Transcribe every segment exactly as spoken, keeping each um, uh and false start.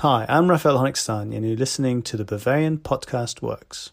Hi, I'm Raphael Honigstein, and you're listening to the Bavarian Podcast Works.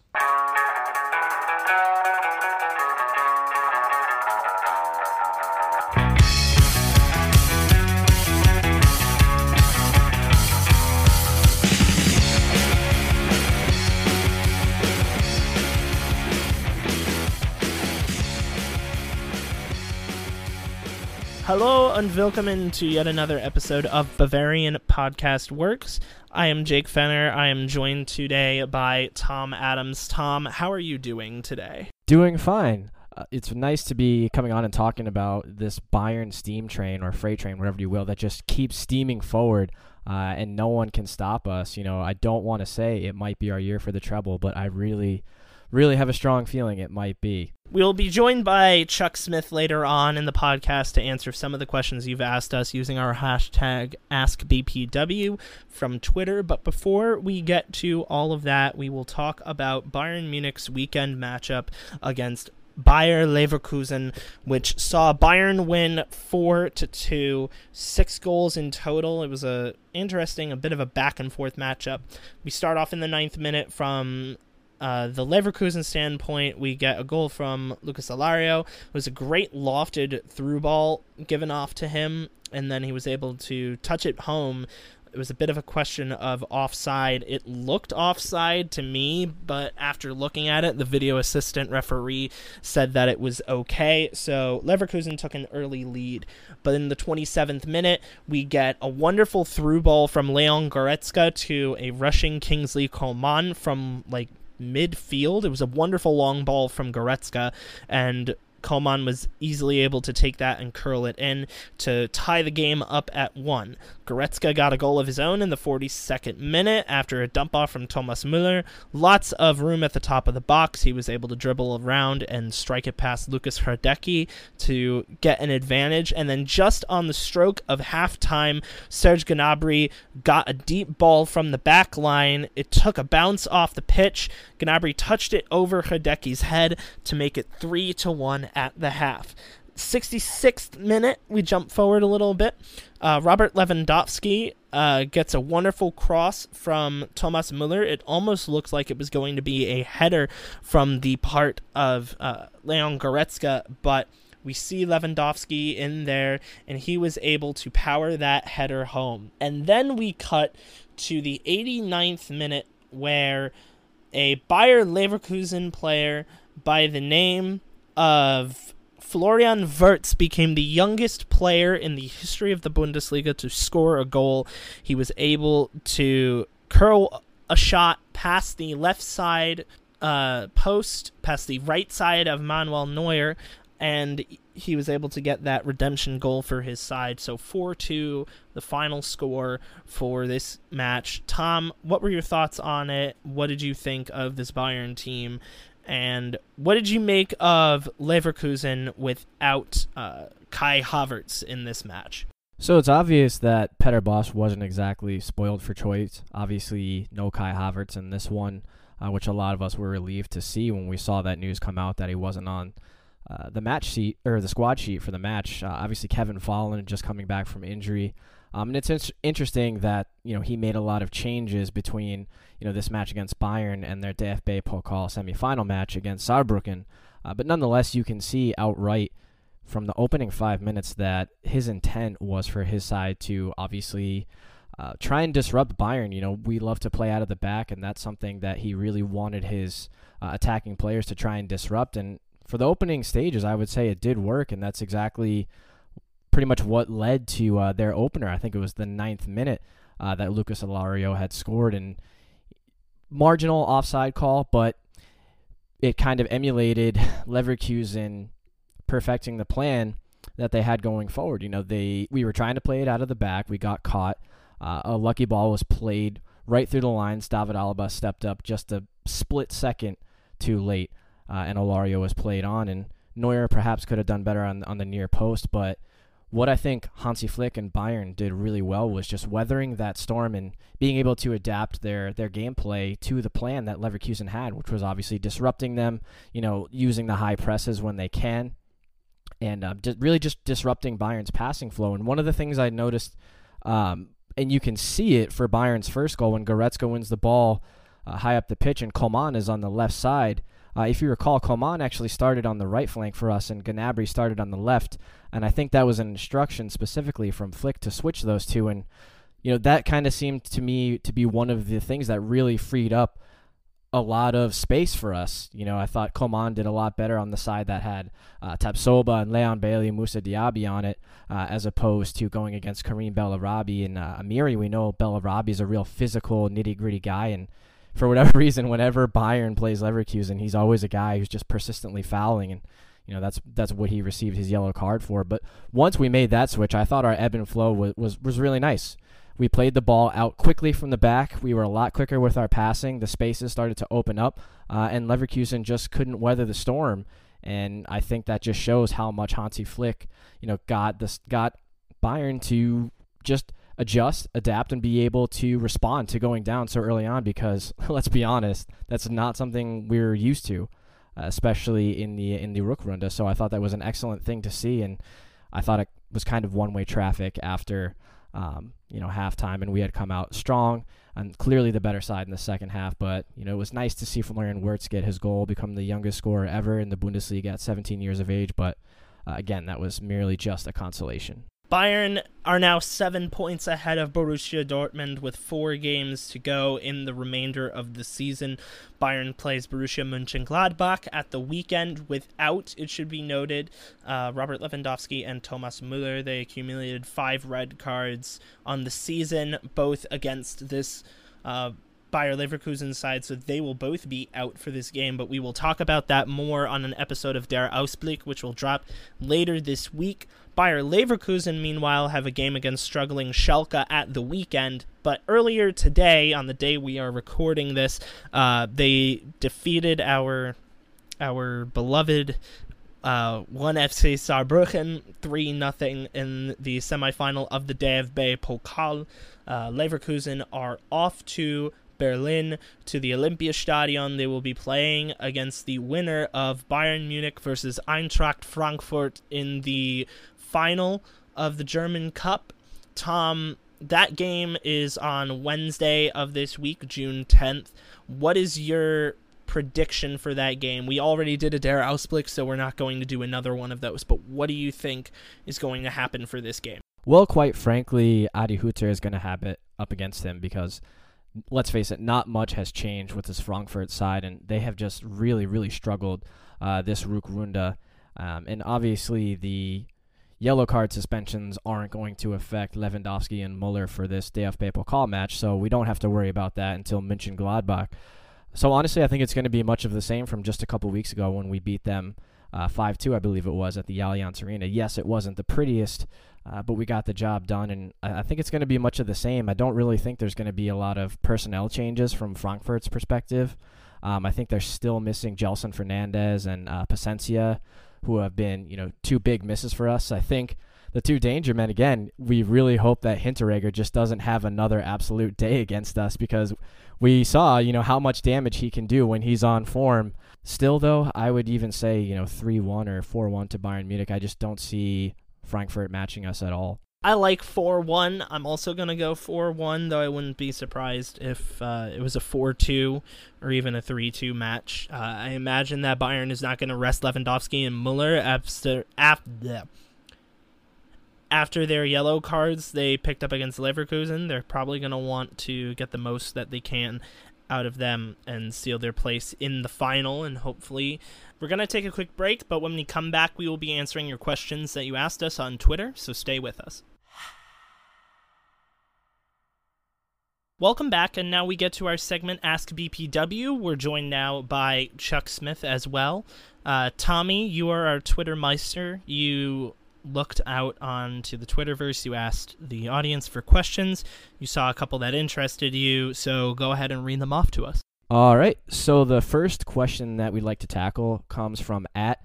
Hello and welcome to yet another episode of Bavarian Podcast Works. I am Jake Fenner. I am joined today by Tom Adams. Tom, how are you doing today? Doing fine. Uh, it's nice to be coming on and talking about this Bayern steam train or freight train, whatever you will, that just keeps steaming forward uh, and no one can stop us. You know, I don't want to say it might be our year for the treble, but I really... really have a strong feeling it might be. We'll be joined by Chuck Smith later on in the podcast to answer some of the questions you've asked us using our hashtag Ask B P W from Twitter. But before we get to all of that, we will talk about Bayern Munich's weekend matchup against Bayer Leverkusen, which saw Bayern win four to two, six goals in total. It was a interesting, a bit of a back-and-forth matchup. We start off in the ninth minute from... Uh, the Leverkusen standpoint, we get a goal from Lucas Alario. It was a great lofted through ball given off to him, and then he was able to touch it home. It was a bit of a question of offside. It looked offside to me, but after looking at it, the video assistant referee said that it was okay. So Leverkusen took an early lead. But in the twenty-seventh minute, we get a wonderful through ball from Leon Goretzka to a rushing Kingsley Coman from, like, midfield. It was a wonderful long ball from Goretzka, and Coman was easily able to take that and curl it in to tie the game up at one. Goretzka got a goal of his own in the forty-second minute after a dump off from Thomas Müller. Lots of room at the top of the box. He was able to dribble around and strike it past Lucas Hradecky to get an advantage. And then just on the stroke of halftime, Serge Gnabry got a deep ball from the back line. It took a bounce off the pitch. Gnabry touched it over Hradecky's head to make it three to one at the half. sixty-sixth minute, we jump forward a little bit. Uh, Robert Lewandowski uh, gets a wonderful cross from Thomas Müller. It almost looked like it was going to be a header from the part of uh, Leon Goretzka, but we see Lewandowski in there, and he was able to power that header home. And then we cut to the eighty-ninth minute, where a Bayer Leverkusen player by the name of Florian Wirtz became the youngest player in the history of the Bundesliga to score a goal. He was able to curl a shot past the left side uh, post, past the right side of Manuel Neuer, and he was able to get that redemption goal for his side. So four two, the final score for this match. Tom, what were your thoughts on it? What did you think of this Bayern team? And what did you make of Leverkusen without uh, Kai Havertz in this match? So it's obvious that Peter Bosz wasn't exactly spoiled for choice. Obviously, no Kai Havertz in this one, uh, which a lot of us were relieved to see when we saw that news come out that he wasn't on uh, the match sheet or the squad sheet for the match. Uh, obviously, Kevin Fallon just coming back from injury. Um, and it's in- interesting that, you know, he made a lot of changes between, you know, this match against Bayern and their D F B Pokal semifinal match against Saarbrücken. Uh, but nonetheless, you can see outright from the opening five minutes that his intent was for his side to obviously uh, try and disrupt Bayern. You know, we love to play out of the back, and that's something that he really wanted his uh, attacking players to try and disrupt. And for the opening stages, I would say it did work, and that's exactly pretty much what led to uh, their opener. I think it was the ninth minute uh, that Lucas Alario had scored, and marginal offside call, but it kind of emulated Leverkusen perfecting the plan that they had going forward. You know, they we were trying to play it out of the back. We got caught. Uh, a lucky ball was played right through the lines. David Alaba stepped up just a split second too late, uh, and Alario was played on, and Neuer perhaps could have done better on on the near post, but what I think Hansi Flick and Bayern did really well was just weathering that storm and being able to adapt their their gameplay to the plan that Leverkusen had, which was obviously disrupting them, you know, using the high presses when they can, and uh, just really just disrupting Bayern's passing flow. And one of the things I noticed um, And you can see it for Bayern's first goal when Goretzka wins the ball uh, high up the pitch and Coman is on the left side. Uh, if you recall, Coman actually started on the right flank for us and Gnabry started on the left. And I think that was an instruction specifically from Flick to switch those two. And, you know, that kind of seemed to me to be one of the things that really freed up a lot of space for us. You know, I thought Coman did a lot better on the side that had uh, Tapsoba and Leon Bailey and Moussa Diaby on it, uh, as opposed to going against Karim Bellarabi and uh, Amiri. We know Bellarabi is a real physical, nitty-gritty guy, and for whatever reason, whenever Bayern plays Leverkusen, he's always a guy who's just persistently fouling, and you know that's that's what he received his yellow card for. But once we made that switch, I thought our ebb and flow was was, was really nice. We played the ball out quickly from the back. We were a lot quicker with our passing. The spaces started to open up, uh, and Leverkusen just couldn't weather the storm. And I think that just shows how much Hansi Flick, you know, got this got Bayern to just adjust, adapt, and be able to respond to going down so early on. Because let's be honest, that's not something we're used to, uh, especially in the in the Rückrunde. So I thought that was an excellent thing to see, and I thought it was kind of one-way traffic after. Um, you know, halftime, and we had come out strong and clearly the better side in the second half. But, you know, it was nice to see Florian Wirtz get his goal, become the youngest scorer ever in the Bundesliga at seventeen years of age. But, uh, again, that was merely just a consolation. Bayern are now seven points ahead of Borussia Dortmund with four games to go in the remainder of the season. Bayern plays Borussia Mönchengladbach at the weekend without, it should be noted, uh, Robert Lewandowski and Thomas Müller. They accumulated five red cards on the season, both against this uh, Bayer Leverkusen side, so they will both be out for this game, but we will talk about that more on an episode of Der Ausblick, which will drop later this week. Bayer Leverkusen, meanwhile, have a game against struggling Schalke at the weekend, but earlier today, on the day we are recording this, uh, they defeated our our beloved uh, one F C Saarbrücken three nothing in the semifinal of the D F B Pokal. Uh, Leverkusen are off to Berlin to the Olympiastadion. They will be playing against the winner of Bayern Munich versus Eintracht Frankfurt in the final of the German Cup. Tom, that game is on Wednesday of this week, June tenth. What is your prediction for that game? We already did a Der Ausblick, so we're not going to do another one of those, but what do you think is going to happen for this game? Well, quite frankly, Adi Hütter is going to have it up against him because, let's face it, not much has changed with this Frankfurt side, and they have just really, really struggled uh, this Rückrunde. Um, and obviously, the yellow card suspensions aren't going to affect Lewandowski and Müller for this D F B Pokal match, so we don't have to worry about that until Mönchengladbach. So honestly, I think it's going to be much of the same from just a couple weeks ago when we beat them uh, five two, I believe it was, at the Allianz Arena. Yes, it wasn't the prettiest, Uh, but we got the job done, and I think it's going to be much of the same. I don't really think there's going to be a lot of personnel changes from Frankfurt's perspective. Um, I think they're still missing Gelson Fernandez and uh, Paciencia, who have been, you know, two big misses for us. I think the two danger men, again, we really hope that Hinteregger just doesn't have another absolute day against us because we saw, you know, how much damage he can do when he's on form. Still, though, I would even say, you know, three one or four one to Bayern Munich. I just don't see Frankfurt matching us at all. I like four one. I'm also going to go four one, though I wouldn't be surprised if uh, it was a four two or even a three two match. Uh, I imagine that Bayern is not going to rest Lewandowski and Müller after, after, after their yellow cards they picked up against Leverkusen. They're probably going to want to get the most that they can out of them and seal their place in the final, and hopefully we're going to take a quick break, but when we come back we will be answering your questions that you asked us on Twitter, so stay with us. Welcome back, and now we get to our segment Ask B P W. We're joined now by Chuck Smith as well. Uh, Tommy, you are our Twitter meister. You looked out onto the Twitterverse, you asked the audience for questions, you saw a couple that interested you, so go ahead and read them off to us. All right, so the first question that we'd like to tackle comes from at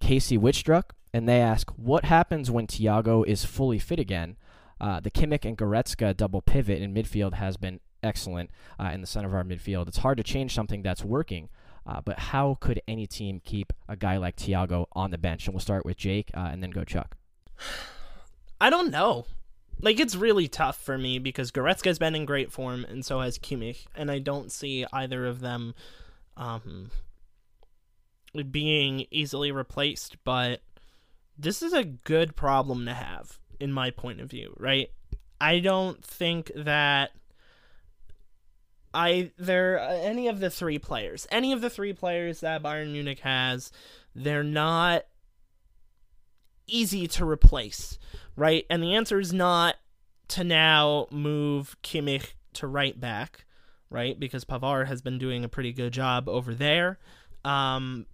Casey Wittstruck, and they ask, what happens when Thiago is fully fit again? Uh, the Kimmich and Goretzka double pivot in midfield has been excellent uh, in the center of our midfield. It's hard to change something that's working. Uh, but how could any team keep a guy like Thiago on the bench? And we'll start with Jake uh, and then go Chuck. I don't know. Like, it's really tough for me because Goretzka's been in great form, and so has Kimmich, and I don't see either of them um, being easily replaced, but this is a good problem to have, in my point of view, right? I don't think that either any of the three players, any of the three players that Bayern Munich has, they're not easy to replace, right? And the answer is not to now move Kimmich to right back, right? Because Pavard has been doing a pretty good job over there. Um,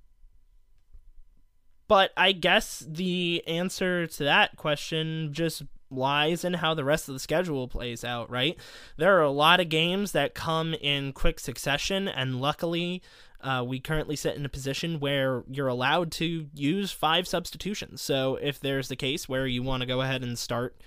but I guess the answer to that question just lies in how the rest of the schedule plays out, right? There are a lot of games that come in quick succession, and luckily uh, we currently sit in a position where you're allowed to use five substitutions. So if there's the case where you want to go ahead and start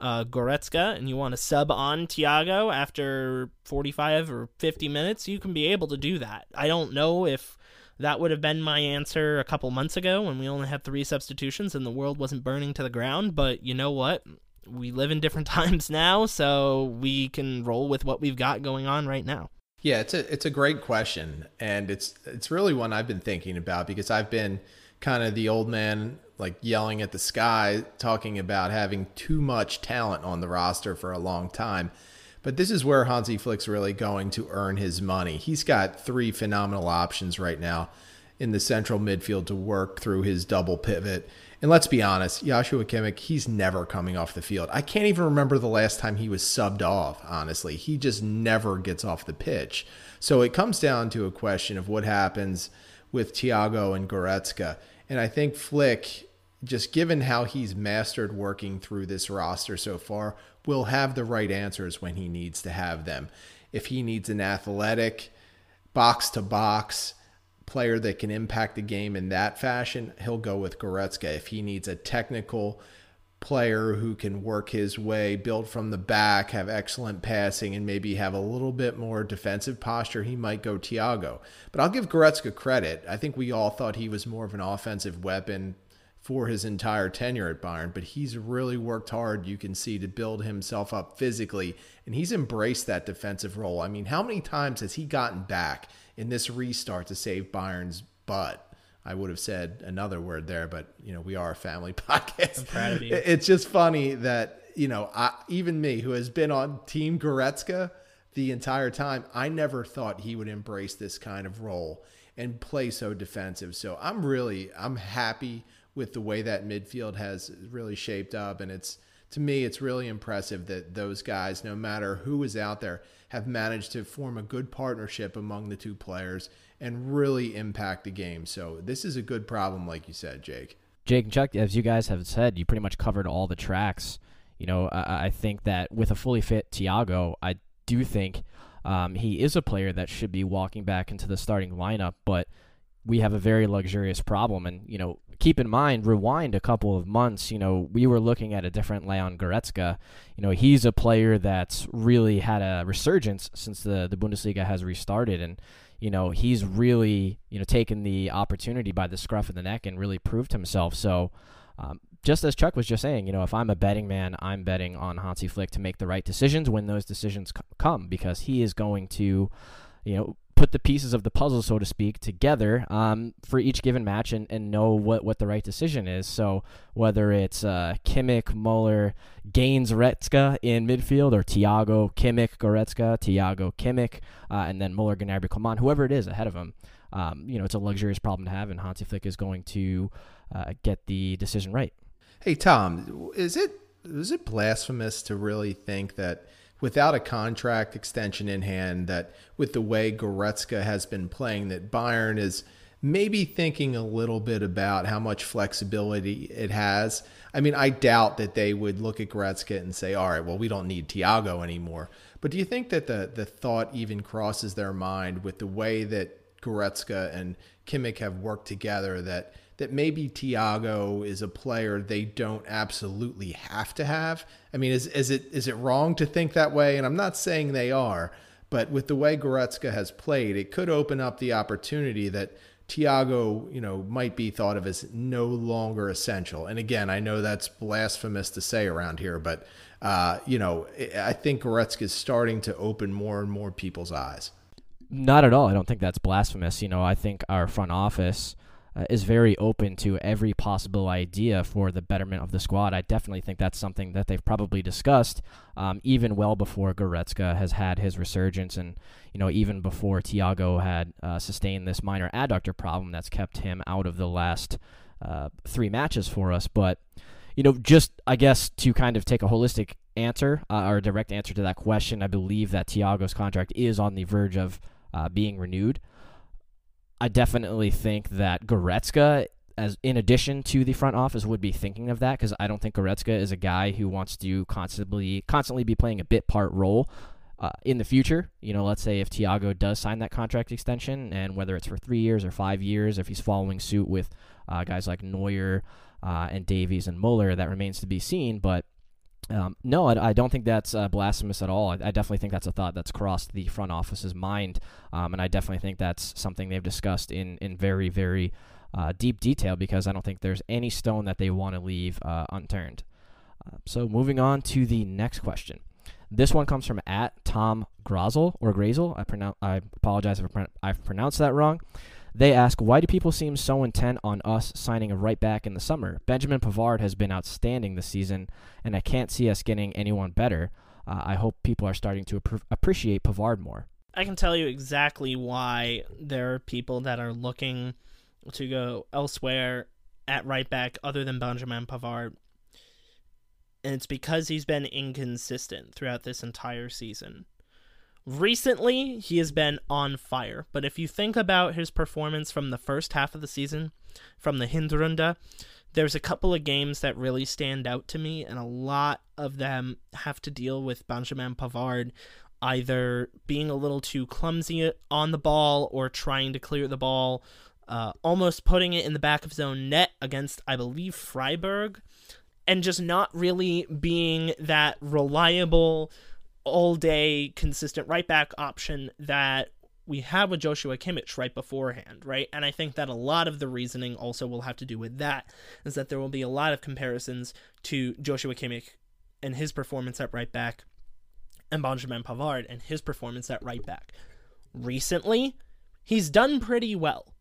uh, Goretzka and you want to sub on Thiago after forty-five or fifty minutes, you can be able to do that. I don't know if that would have been my answer a couple months ago when we only had three substitutions and the world wasn't burning to the ground, but you know what? We live in different times now, so we can roll with what we've got going on right now. Yeah, it's a it's a great question, and it's it's really one I've been thinking about because I've been kind of the old man, like yelling at the sky, talking about having too much talent on the roster for a long time. But this is where Hansi Flick's really going to earn his money. He's got three phenomenal options right now in the central midfield to work through his double pivot. And let's be honest, Joshua Kimmich, he's never coming off the field. I can't even remember the last time he was subbed off, honestly. He just never gets off the pitch. So it comes down to a question of what happens with Thiago and Goretzka. And I think Flick, just given how he's mastered working through this roster so far, will have the right answers when he needs to have them. If he needs an athletic, box-to-box player that can impact the game in that fashion, he'll go with Goretzka. If he needs a technical player who can work his way, build from the back, have excellent passing, and maybe have a little bit more defensive posture, he might go Thiago. But I'll give Goretzka credit. I think we all thought he was more of an offensive weapon for his entire tenure at Bayern, but he's really worked hard, you can see, to build himself up physically, and he's embraced that defensive role. I mean, how many times has he gotten back in this restart to save Bayern's butt? I would have said another word there, but, you know, we are a family podcast. I'm proud of you. It's just funny that, you know, I, even me, who has been on Team Goretzka the entire time, I never thought he would embrace this kind of role and play so defensive. So I'm really, I'm happy with the way that midfield has really shaped up. And it's, to me, it's really impressive that those guys, no matter who is out there, have managed to form a good partnership among the two players and really impact the game. So this is a good problem, like you said, Jake. Jake and Chuck, as you guys have said, you pretty much covered all the tracks. You know, I, I think that with a fully fit Thiago, I do think um, he is a player that should be walking back into the starting lineup, but we have a very luxurious problem. And, you know, keep in mind, rewind a couple of months, you know, we were looking at a different Leon Goretzka. You know, he's a player that's really had a resurgence since the, the Bundesliga has restarted. And, you know, he's really, you know, taken the opportunity by the scruff of the neck and really proved himself. So um, just as Chuck was just saying, you know, if I'm a betting man, I'm betting on Hansi Flick to make the right decisions when those decisions come, because he is going to, you know, put the pieces of the puzzle, so to speak, together um, for each given match and, and know what, what the right decision is. So whether it's uh, Kimmich, Muller, Gaines, Goretzka in midfield, or Thiago, Kimmich, Goretzka, Thiago, Kimmich, uh, and then Muller, Gnabry, Coman, whoever it is ahead of him, um, you know, it's a luxurious problem to have, and Hansi Flick is going to uh, get the decision right. Hey, Tom, is it is it blasphemous to really think that without a contract extension in hand, that with the way Goretzka has been playing, that Bayern is maybe thinking a little bit about how much flexibility it has? I mean, I doubt that they would look at Goretzka and say, all right, well, we don't need Thiago anymore. But do you think that the, the thought even crosses their mind with the way that Goretzka and Kimmich have worked together, that that maybe Thiago is a player they don't absolutely have to have? I mean, is is it is it wrong to think that way? And I'm not saying they are, but with the way Goretzka has played, it could open up the opportunity that Thiago, you know, might be thought of as no longer essential. And again, I know that's blasphemous to say around here, but uh, you know, I think Goretzka is starting to open more and more people's eyes. Not at all. I don't think that's blasphemous. You know, I think our front office uh, is very open to every possible idea for the betterment of the squad. I definitely think that's something that they've probably discussed um, even well before Goretzka has had his resurgence, and, you know, even before Thiago had uh, sustained this minor adductor problem that's kept him out of the last uh, three matches for us. But, you know, just, I guess, to kind of take a holistic answer uh, or a direct answer to that question, I believe that Thiago's contract is on the verge of uh, being renewed. I definitely think that Goretzka, as in addition to the front office, would be thinking of that, because I don't think Goretzka is a guy who wants to constantly constantly be playing a bit part role uh, in the future. You know, let's say if Thiago does sign that contract extension, and whether it's for three years or five years, if he's following suit with uh, guys like Neuer uh, and Davies and Müller, that remains to be seen. But Um, no, I, I don't think that's uh, blasphemous at all. I, I definitely think that's a thought that's crossed the front office's mind, um, and I definitely think that's something they've discussed in, in very, very uh, deep detail, because I don't think there's any stone that they want to leave uh, unturned. Uh, so moving on to the next question. This one comes from at Tom Grazel, or Grazel. I, pronoun- I apologize if I pron- I've pronounced that wrong. They ask, why do people seem so intent on us signing a right back in the summer? Benjamin Pavard has been outstanding this season, and I can't see us getting anyone better. Uh, I hope people are starting to ap- appreciate Pavard more. I can tell you exactly why there are people that are looking to go elsewhere at right back other than Benjamin Pavard. And it's because he's been inconsistent throughout this entire season. Recently, he has been on fire, but if you think about his performance from the first half of the season, from the Hinrunde, there's a couple of games that really stand out to me, and a lot of them have to deal with Benjamin Pavard either being a little too clumsy on the ball or trying to clear the ball, uh, almost putting it in the back of his own net against, I believe, Freiburg, and just not really being that reliable all-day consistent right-back option that we had with Joshua Kimmich right beforehand, right? And I think that a lot of the reasoning also will have to do with that, is that there will be a lot of comparisons to Joshua Kimmich and his performance at right-back and Benjamin Pavard and his performance at right-back. Recently, he's done pretty well.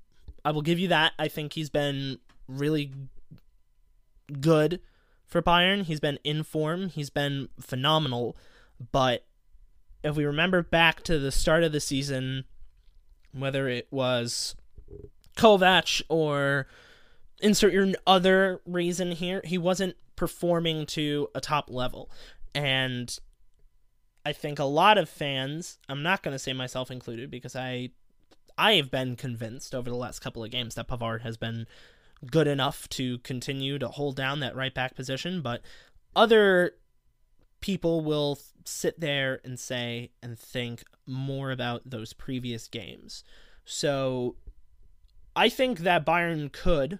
I will give you that. I think he's been really good for Bayern. He's been in form. He's been phenomenal. But if we remember back to the start of the season, whether it was Kovac or insert your other reason here, he wasn't performing to a top level. And I think a lot of fans, I'm not going to say myself included, because I I have been convinced over the last couple of games that Pavard has been good enough to continue to hold down that right back position, but other people will sit there and say and think more about those previous games. So I think that Bayern could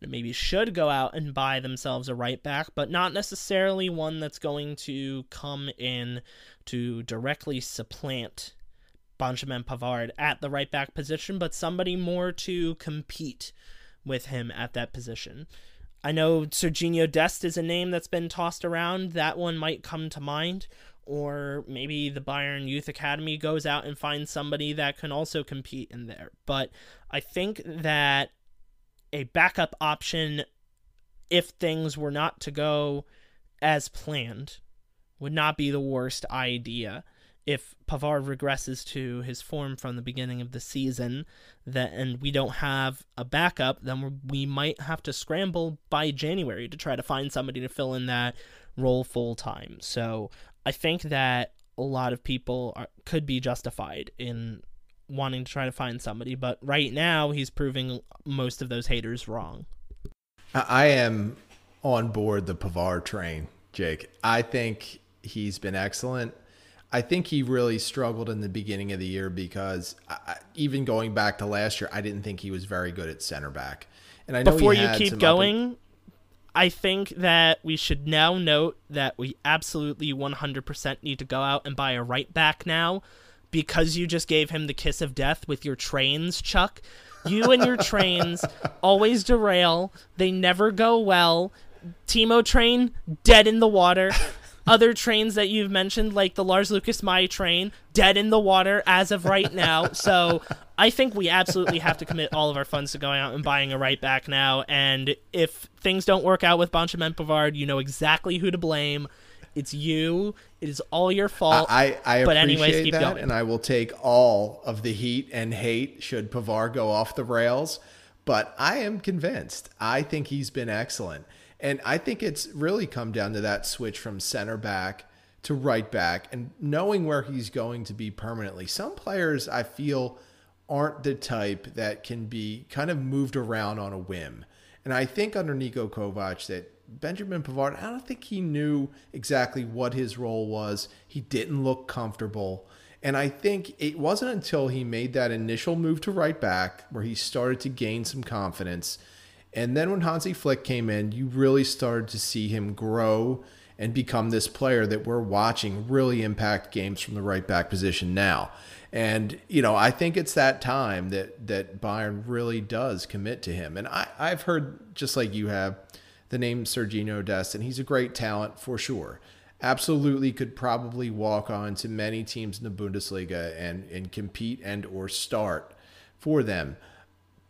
and maybe should go out and buy themselves a right back, but not necessarily one that's going to come in to directly supplant Benjamin Pavard at the right back position, but somebody more to compete with him at that position. I know Sergiño Dest is a name that's been tossed around. That one might come to mind. Or maybe the Bayern Youth Academy goes out and finds somebody that can also compete in there. But I think that a backup option, if things were not to go as planned, would not be the worst idea. If Pavard regresses to his form from the beginning of the season that, and we don't have a backup, then we might have to scramble by January to try to find somebody to fill in that role full time. So I think that a lot of people are, could be justified in wanting to try to find somebody, but right now he's proving most of those haters wrong. I am on board the Pavard train, Jake. I think he's been excellent. I think he really struggled in the beginning of the year because I, even going back to last year, I didn't think he was very good at center back. And I know before you keep going, and- I think that we should now note that we absolutely one hundred percent need to go out and buy a right back now, because you just gave him the kiss of death with your trains, Chuck. You and your trains always derail. They never go well. Timo train, dead in the water. Other trains that you've mentioned, like the Lars Lucas Mai train, dead in the water as of right now. So I think we absolutely have to commit all of our funds to going out and buying a right back now. And if things don't work out with Benjamin Pavard, you know exactly who to blame. It's you. It is all your fault. I, I, I but anyways, appreciate keep that, going. And I will take all of the heat and hate should Pavard go off the rails. But I am convinced. I think he's been excellent. And I think it's really come down to that switch from center back to right back and knowing where he's going to be permanently. Some players, I feel, aren't the type that can be kind of moved around on a whim. And I think under Niko Kovac that Benjamin Pavard, I don't think he knew exactly what his role was. He didn't look comfortable. And I think it wasn't until he made that initial move to right back where he started to gain some confidence. And then when Hansi Flick came in, you really started to see him grow and become this player that we're watching really impact games from the right back position now. And, you know, I think it's that time that, that Bayern really does commit to him. And I, I've heard, just like you have, the name Sergiño Dest, and he's a great talent for sure. Absolutely could probably walk on to many teams in the Bundesliga and, and compete and or start for them.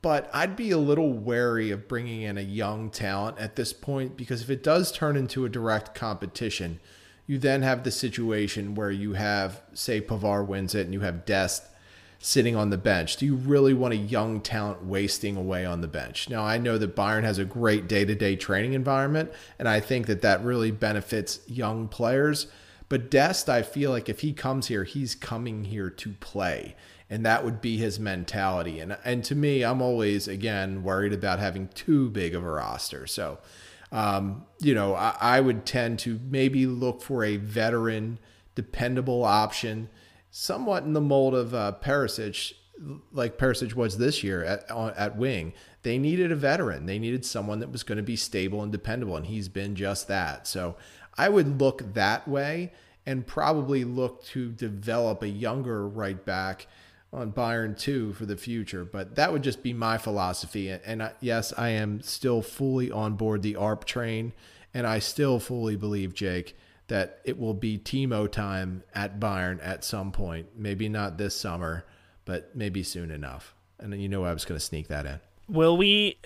But I'd be a little wary of bringing in a young talent at this point, because if it does turn into a direct competition, you then have the situation where you have, say, Pavard wins it and you have Dest sitting on the bench. Do you really want a young talent wasting away on the bench? Now, I know that Bayern has a great day-to-day training environment, and I think that that really benefits young players. But Dest, I feel like if he comes here, he's coming here to play, and that would be his mentality. And and to me, I'm always, again, worried about having too big of a roster. So, um, you know, I, I would tend to maybe look for a veteran, dependable option, somewhat in the mold of uh, Perisic, like Perisic was this year at at wing. They needed a veteran. They needed someone that was going to be stable and dependable, and he's been just that. So I would look that way and probably look to develop a younger right back on Bayern too for the future. But that would just be my philosophy. And I, yes, I am still fully on board the A R P train, and I still fully believe, Jake, that it will be Timo time at Bayern at some point. Maybe not this summer, but maybe soon enough. And then, you know, I was going to sneak that in. Will we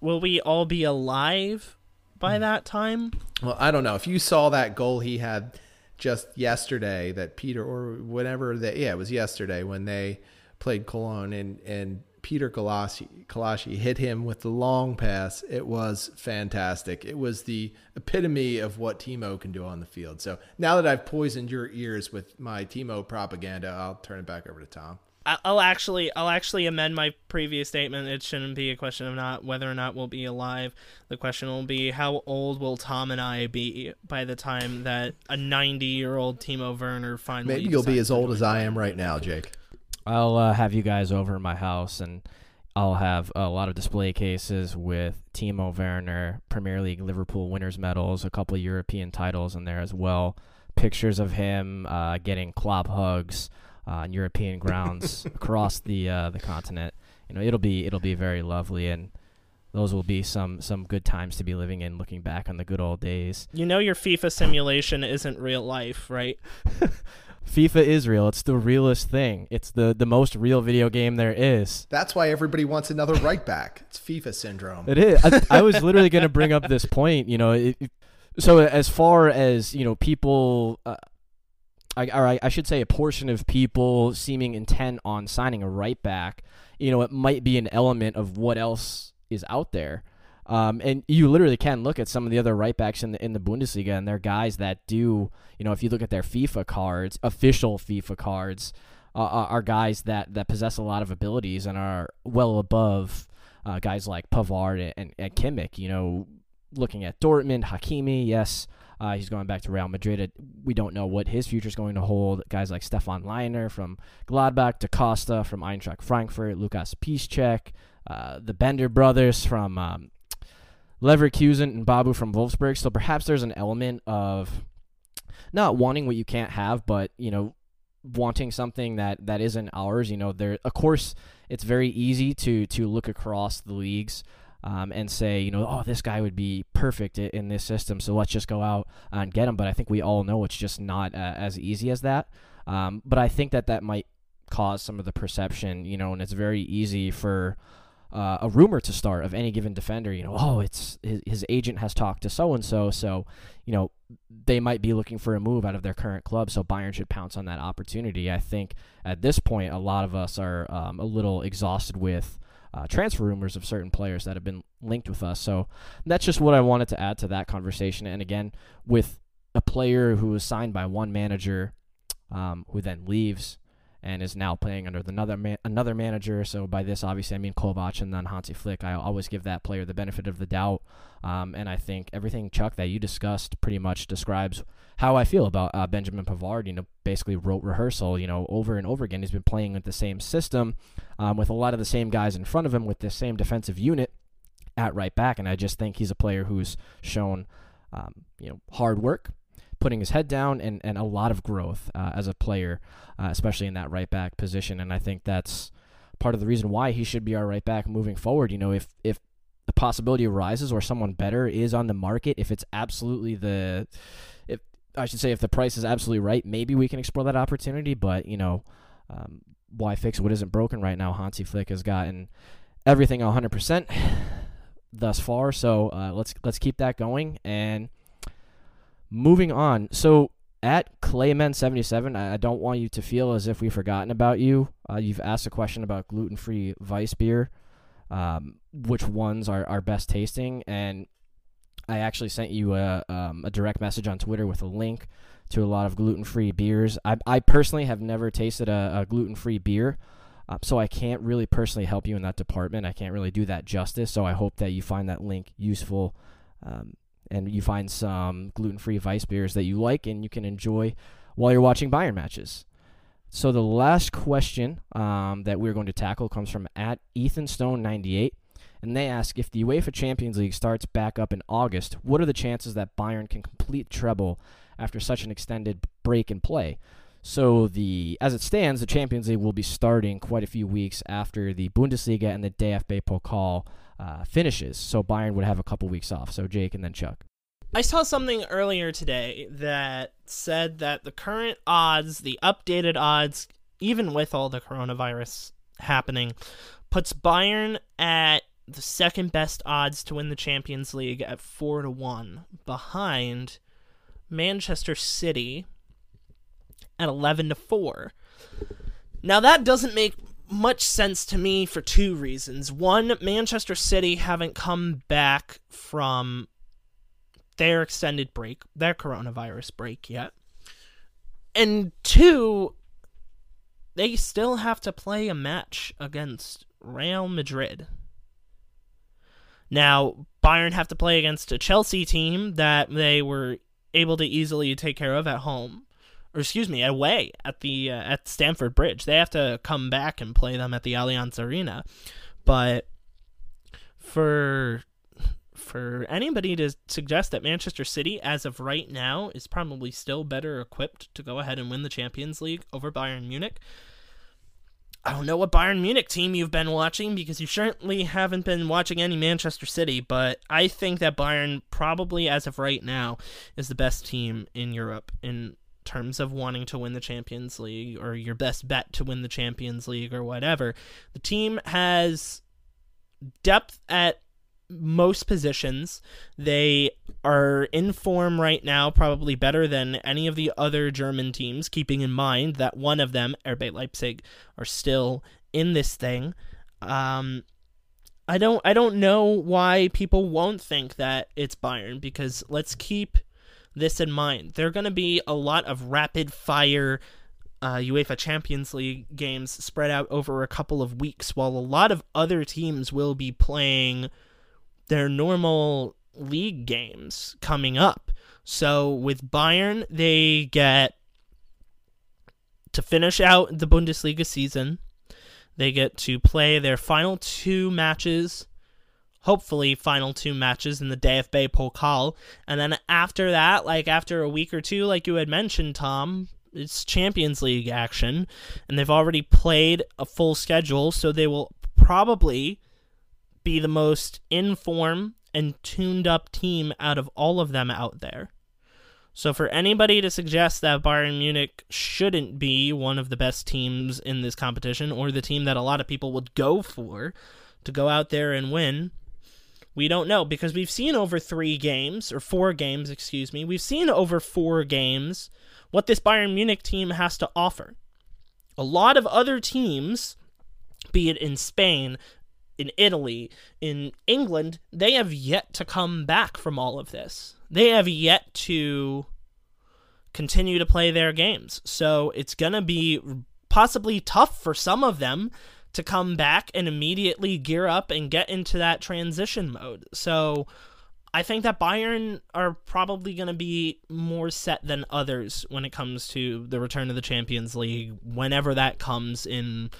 will we all be alive by that time? Well, I don't know. If you saw that goal he had just yesterday that Peter or whatever that, yeah, it was yesterday when they played Cologne and, and Peter Kolaschi, Kolaschi hit him with the long pass. It was fantastic. It was the epitome of what Timo can do on the field. So now that I've poisoned your ears with my Timo propaganda, I'll turn it back over to Tom. I'll actually, I'll actually amend my previous statement. It shouldn't be a question of not whether or not we'll be alive. The question will be, how old will Tom and I be by the time that a ninety-year-old Timo Werner finally? Maybe you'll be as old as I am right now, Jake. I'll uh, have you guys over in my house, and I'll have a lot of display cases with Timo Werner, Premier League Liverpool winners' medals, a couple of European titles in there as well, pictures of him uh, getting Klopp hugs uh, on European grounds across the uh, the continent. You know, it'll be it'll be very lovely, and those will be some some good times to be living in, looking back on the good old days. You know, your FIFA simulation isn't real life, right? FIFA is real. It's the realest thing. It's the, the most real video game there is. That's why everybody wants another right back. It's FIFA syndrome. It is. I, I was literally going to bring up this point. You know, it, so as far as, you know, people, uh, I, or I, I should say a portion of people seeming intent on signing a right back, you know, it might be an element of what else is out there. Um, and you literally can look at some of the other right backs in the in the Bundesliga, and they're guys that do, you know, if you look at their FIFA cards, official FIFA cards, uh, are, are guys that, that possess a lot of abilities and are well above uh, guys like Pavard and, and Kimmich. You know, looking at Dortmund, Hakimi, yes, uh, he's going back to Real Madrid. We don't know what his future is going to hold. Guys like Stefan Leiner from Gladbach, Da Costa from Eintracht Frankfurt, Lukas Piszczek, uh, the Bender brothers from Um, Leverkusen and Babu from Wolfsburg. So perhaps there's an element of not wanting what you can't have, but, you know, wanting something that, that isn't ours. You know, there, of course, it's very easy to to look across the leagues um, and say, you know, oh, this guy would be perfect in this system, so let's just go out and get him. But I think we all know it's just not uh, as easy as that. Um, but I think that that might cause some of the perception, you know, and it's very easy for uh, a rumor to start of any given defender, you know, oh, it's his, his agent has talked to so-and-so, so, you know, they might be looking for a move out of their current club, so Bayern should pounce on that opportunity. I think at this point, a lot of us are um, a little exhausted with uh, transfer rumors of certain players that have been linked with us. So that's just what I wanted to add to that conversation. And again, with a player who was signed by one manager, um, who then leaves and is now playing under another man, another manager. So by this, obviously, I mean Kovac and then Hansi Flick. I always give that player the benefit of the doubt. Um, and I think everything, Chuck, that you discussed pretty much describes how I feel about uh, Benjamin Pavard, you know, basically rote rehearsal, you know, over and over again. He's been playing with the same system, um, with a lot of the same guys in front of him, with the same defensive unit at right back. And I just think he's a player who's shown, um, you know, hard work, putting his head down, and, and a lot of growth uh, as a player, uh, especially in that right back position. And I think that's part of the reason why he should be our right back moving forward. You know, if, if the possibility arises or someone better is on the market, if it's absolutely the, if I should say, if the price is absolutely right, maybe we can explore that opportunity. But, you know, um, why fix what isn't broken right now? Hansi Flick has gotten everything one hundred percent thus far. So uh, let's, let's keep that going. And moving on, so at Clayman seventy-seven, I don't want you to feel as if we've forgotten about you. Uh, you've asked a question about gluten-free Weiss beer, um, which ones are, are best tasting, and I actually sent you a, um, a direct message on Twitter with a link to a lot of gluten-free beers. I, I personally have never tasted a, a gluten-free beer, uh, so I can't really personally help you in that department. I can't really do that justice, so I hope that you find that link useful, um, and you find some gluten-free Weiss beers that you like and you can enjoy while you're watching Bayern matches. So the last question um, that we're going to tackle comes from at Ethan Stone ninety-eight, and they ask, if the UEFA Champions League starts back up in August, what are the chances that Bayern can complete treble after such an extended break in play? So the as it stands, the Champions League will be starting quite a few weeks after the Bundesliga and the D F B Pokal Uh, finishes, so Bayern would have a couple weeks off. So Jake and then Chuck. I saw something earlier today that said that the current odds, the updated odds, even with all the coronavirus happening, puts Bayern at the second best odds to win the Champions League at four to one, behind Manchester City at eleven to four. Now that doesn't make much sense to me for two reasons. One, Manchester City haven't come back from their extended break, their coronavirus break yet. And two, they still have to play a match against Real Madrid. Now, Bayern have to play against a Chelsea team that they were able to easily take care of at home. Or excuse me, away at the uh, at Stamford Bridge. They have to come back and play them at the Allianz Arena. But for for anybody to suggest that Manchester City, as of right now, is probably still better equipped to go ahead and win the Champions League over Bayern Munich, I don't know what Bayern Munich team you've been watching, because you certainly haven't been watching any Manchester City, but I think that Bayern probably, as of right now, is the best team in Europe in terms of wanting to win the Champions League, or your best bet to win the Champions League, or whatever. The team has depth at most positions. They are in form right now, probably better than any of the other German teams, keeping in mind that one of them, R B Leipzig, are still in this thing. Um, I don't, I don't know why people won't think that it's Bayern, because let's keep this in mind. There are going to be a lot of rapid-fire uh, UEFA Champions League games spread out over a couple of weeks, while a lot of other teams will be playing their normal league games coming up. So with Bayern, they get to finish out the Bundesliga season. They get to play their final two matches hopefully final two matches in the D F B Pokal. And then after that, like after a week or two, like you had mentioned, Tom, it's Champions League action. And they've already played a full schedule, so they will probably be the most in form and tuned up team out of all of them out there. So for anybody to suggest that Bayern Munich shouldn't be one of the best teams in this competition, or the team that a lot of people would go for to go out there and win, we don't know, because we've seen over three games, or four games, excuse me, we've seen over four games what this Bayern Munich team has to offer. A lot of other teams, be it in Spain, in Italy, in England, they have yet to come back from all of this. They have yet to continue to play their games. So it's going to be possibly tough for some of them to come back and immediately gear up and get into that transition mode. So I think that Bayern are probably going to be more set than others when it comes to the return of the Champions League, whenever that comes in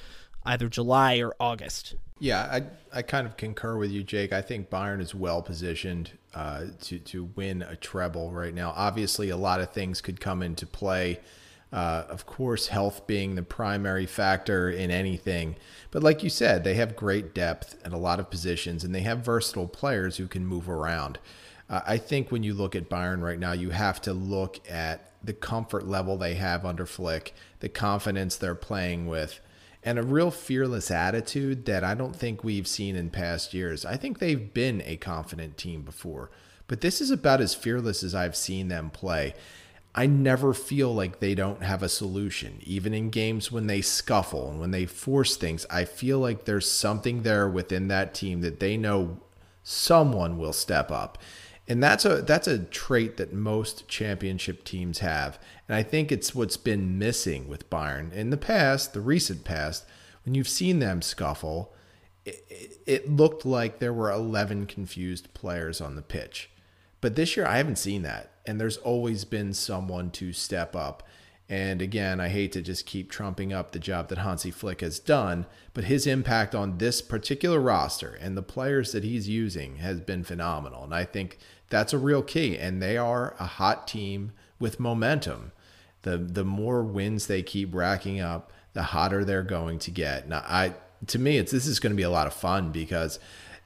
either July or August. Yeah, I I kind of concur with you, Jake. I think Bayern is well positioned uh, to, to win a treble right now. Obviously, a lot of things could come into play. Uh, of course, health being the primary factor in anything. But like you said, they have great depth at a lot of positions, and they have versatile players who can move around. Uh, I think when you look at Bayern right now, you have to look at the comfort level they have under Flick, the confidence they're playing with, and a real fearless attitude that I don't think we've seen in past years. I think they've been a confident team before, but this is about as fearless as I've seen them play. I never feel like they don't have a solution. Even in games when they scuffle and when they force things, I feel like there's something there within that team that they know someone will step up. And that's a that's a trait that most championship teams have. And I think it's what's been missing with Bayern in the past, the recent past, when you've seen them scuffle, it, it looked like there were eleven confused players on the pitch. But this year, I haven't seen that. And there's always been someone to step up. And again, I hate to just keep trumping up the job that Hansi Flick has done, but his impact on this particular roster and the players that he's using has been phenomenal. And I think that's a real key. And they are a hot team with momentum. The the more wins they keep racking up, the hotter they're going to get. Now, I to me, it's this is going to be a lot of fun, because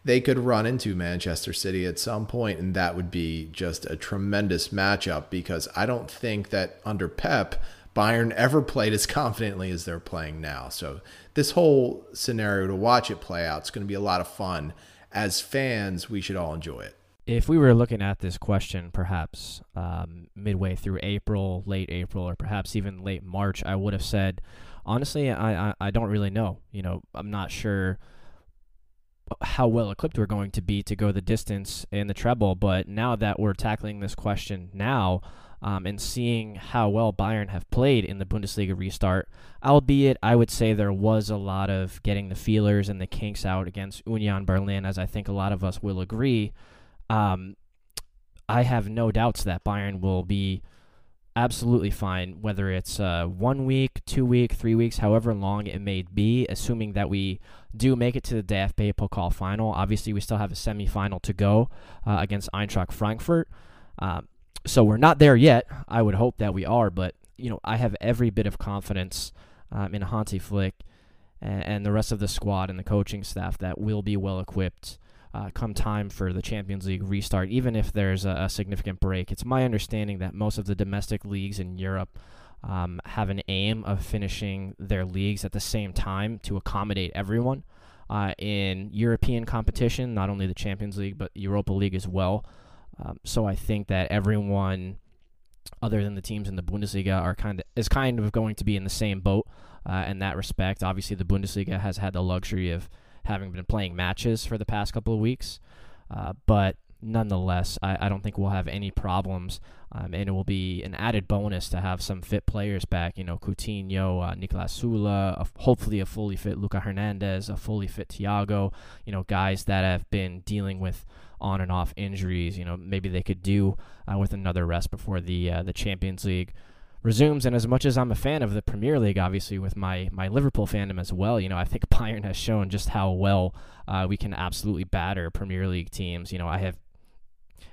they could run into Manchester City at some point, and that would be just a tremendous matchup, because I don't think that under Pep, Bayern ever played as confidently as they're playing now. So this whole scenario, to watch it play out, it's going to be a lot of fun. As fans, we should all enjoy it. If we were looking at this question perhaps um, midway through April, late April, or perhaps even late March, I would have said, honestly, I, I, I don't really know. You know, I'm not sure how well equipped we're going to be to go the distance and the treble. But now that we're tackling this question now um, and seeing how well Bayern have played in the Bundesliga restart, albeit I would say there was a lot of getting the feelers and the kinks out against Union Berlin, as I think a lot of us will agree, um, I have no doubts that Bayern will be absolutely fine, whether it's uh, one week, two week, three weeks, however long it may be, assuming that we do make it to the D F B Pokal final. Obviously, we still have a semifinal to go uh, against Eintracht Frankfurt. Um, so we're not there yet. I would hope that we are, but you know, I have every bit of confidence um, in Hansi Flick and, and the rest of the squad and the coaching staff that we'll be well equipped Uh, come time for the Champions League restart, even if there's a, a significant break. It's my understanding that most of the domestic leagues in Europe um, have an aim of finishing their leagues at the same time to accommodate everyone. Uh, in European competition, not only the Champions League, but Europa League as well. Um, so I think that everyone, other than the teams in the Bundesliga, are kind of is kind of going to be in the same boat uh, in that respect. Obviously, the Bundesliga has had the luxury of having been playing matches for the past couple of weeks. Uh, but nonetheless, I, I don't think we'll have any problems. Um, and it will be an added bonus to have some fit players back, you know, Coutinho, uh, Nicolas Sula, a, hopefully a fully fit Lucas Hernandez, a fully fit Thiago, you know, guys that have been dealing with on and off injuries. You know, maybe they could do uh, with another rest before the uh, the Champions League resumes. And as much as I'm a fan of the Premier League, obviously with my, my Liverpool fandom as well, you know, I think Bayern has shown just how well uh, we can absolutely batter Premier League teams. You know, I have,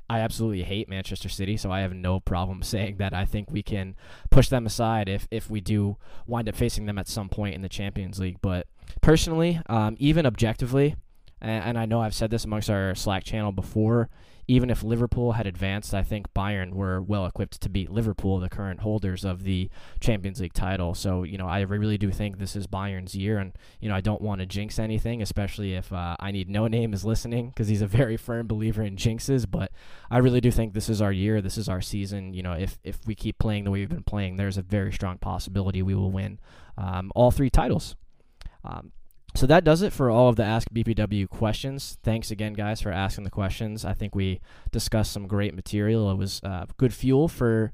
I absolutely hate Manchester City, so I have no problem saying that I think we can push them aside if, if we do wind up facing them at some point in the Champions League. But personally, um, even objectively, and, and I know I've said this amongst our Slack channel before, even if Liverpool had advanced, I think Bayern were well equipped to beat Liverpool, the current holders of the Champions League title. So, you know, I really do think this is Bayern's year, and, you know, I don't want to jinx anything, especially if uh, I Need No Name is listening, because he's a very firm believer in jinxes, but I really do think this is our year, this is our season. You know, if, if we keep playing the way we've been playing, there's a very strong possibility we will win um, all three titles. Um So that does it for all of the Ask B P W questions. Thanks again, guys, for asking the questions. I think we discussed some great material. It was uh, good fuel for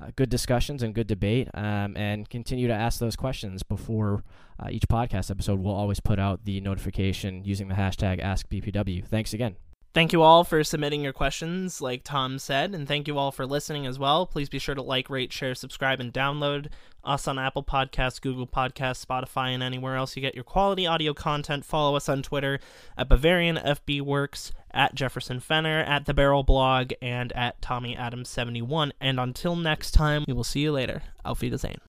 uh, good discussions and good debate. Um, and continue to ask those questions before uh, each podcast episode. We'll always put out the notification using the hashtag Ask B P W. Thanks again. Thank you all for submitting your questions, like Tom said, and thank you all for listening as well. Please be sure to like, rate, share, subscribe, and download us on Apple Podcasts, Google Podcasts, Spotify, and anywhere else you get your quality audio content. Follow us on Twitter at Bavarian F B Works, at Jefferson Fenner, at The Barrel Blog, and at Tommy Adams seventy-one. And until next time, we will see you later. Auf Wiedersehen.